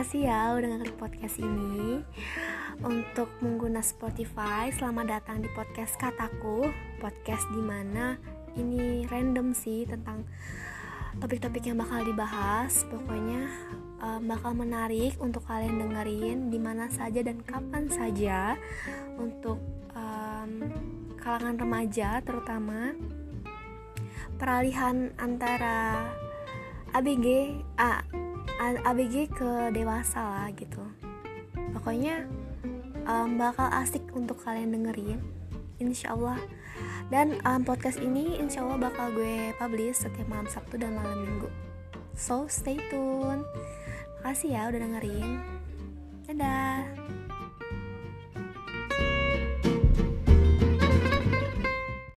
kasih ya udah dengerin podcast ini. Untuk pengguna Spotify, selamat datang di podcast Kataku, podcast dimana ini random sih tentang topik-topik yang bakal dibahas. Pokoknya bakal menarik untuk kalian dengerin dimana saja dan kapan saja, untuk kalangan remaja, terutama peralihan antara ABG ke dewasa lah gitu. Pokoknya bakal asik untuk kalian dengerin, insyaallah. Dan podcast ini insyaallah bakal gue publish setiap malam Sabtu dan malam Minggu. So stay tune. Makasih ya udah dengerin. Dadah.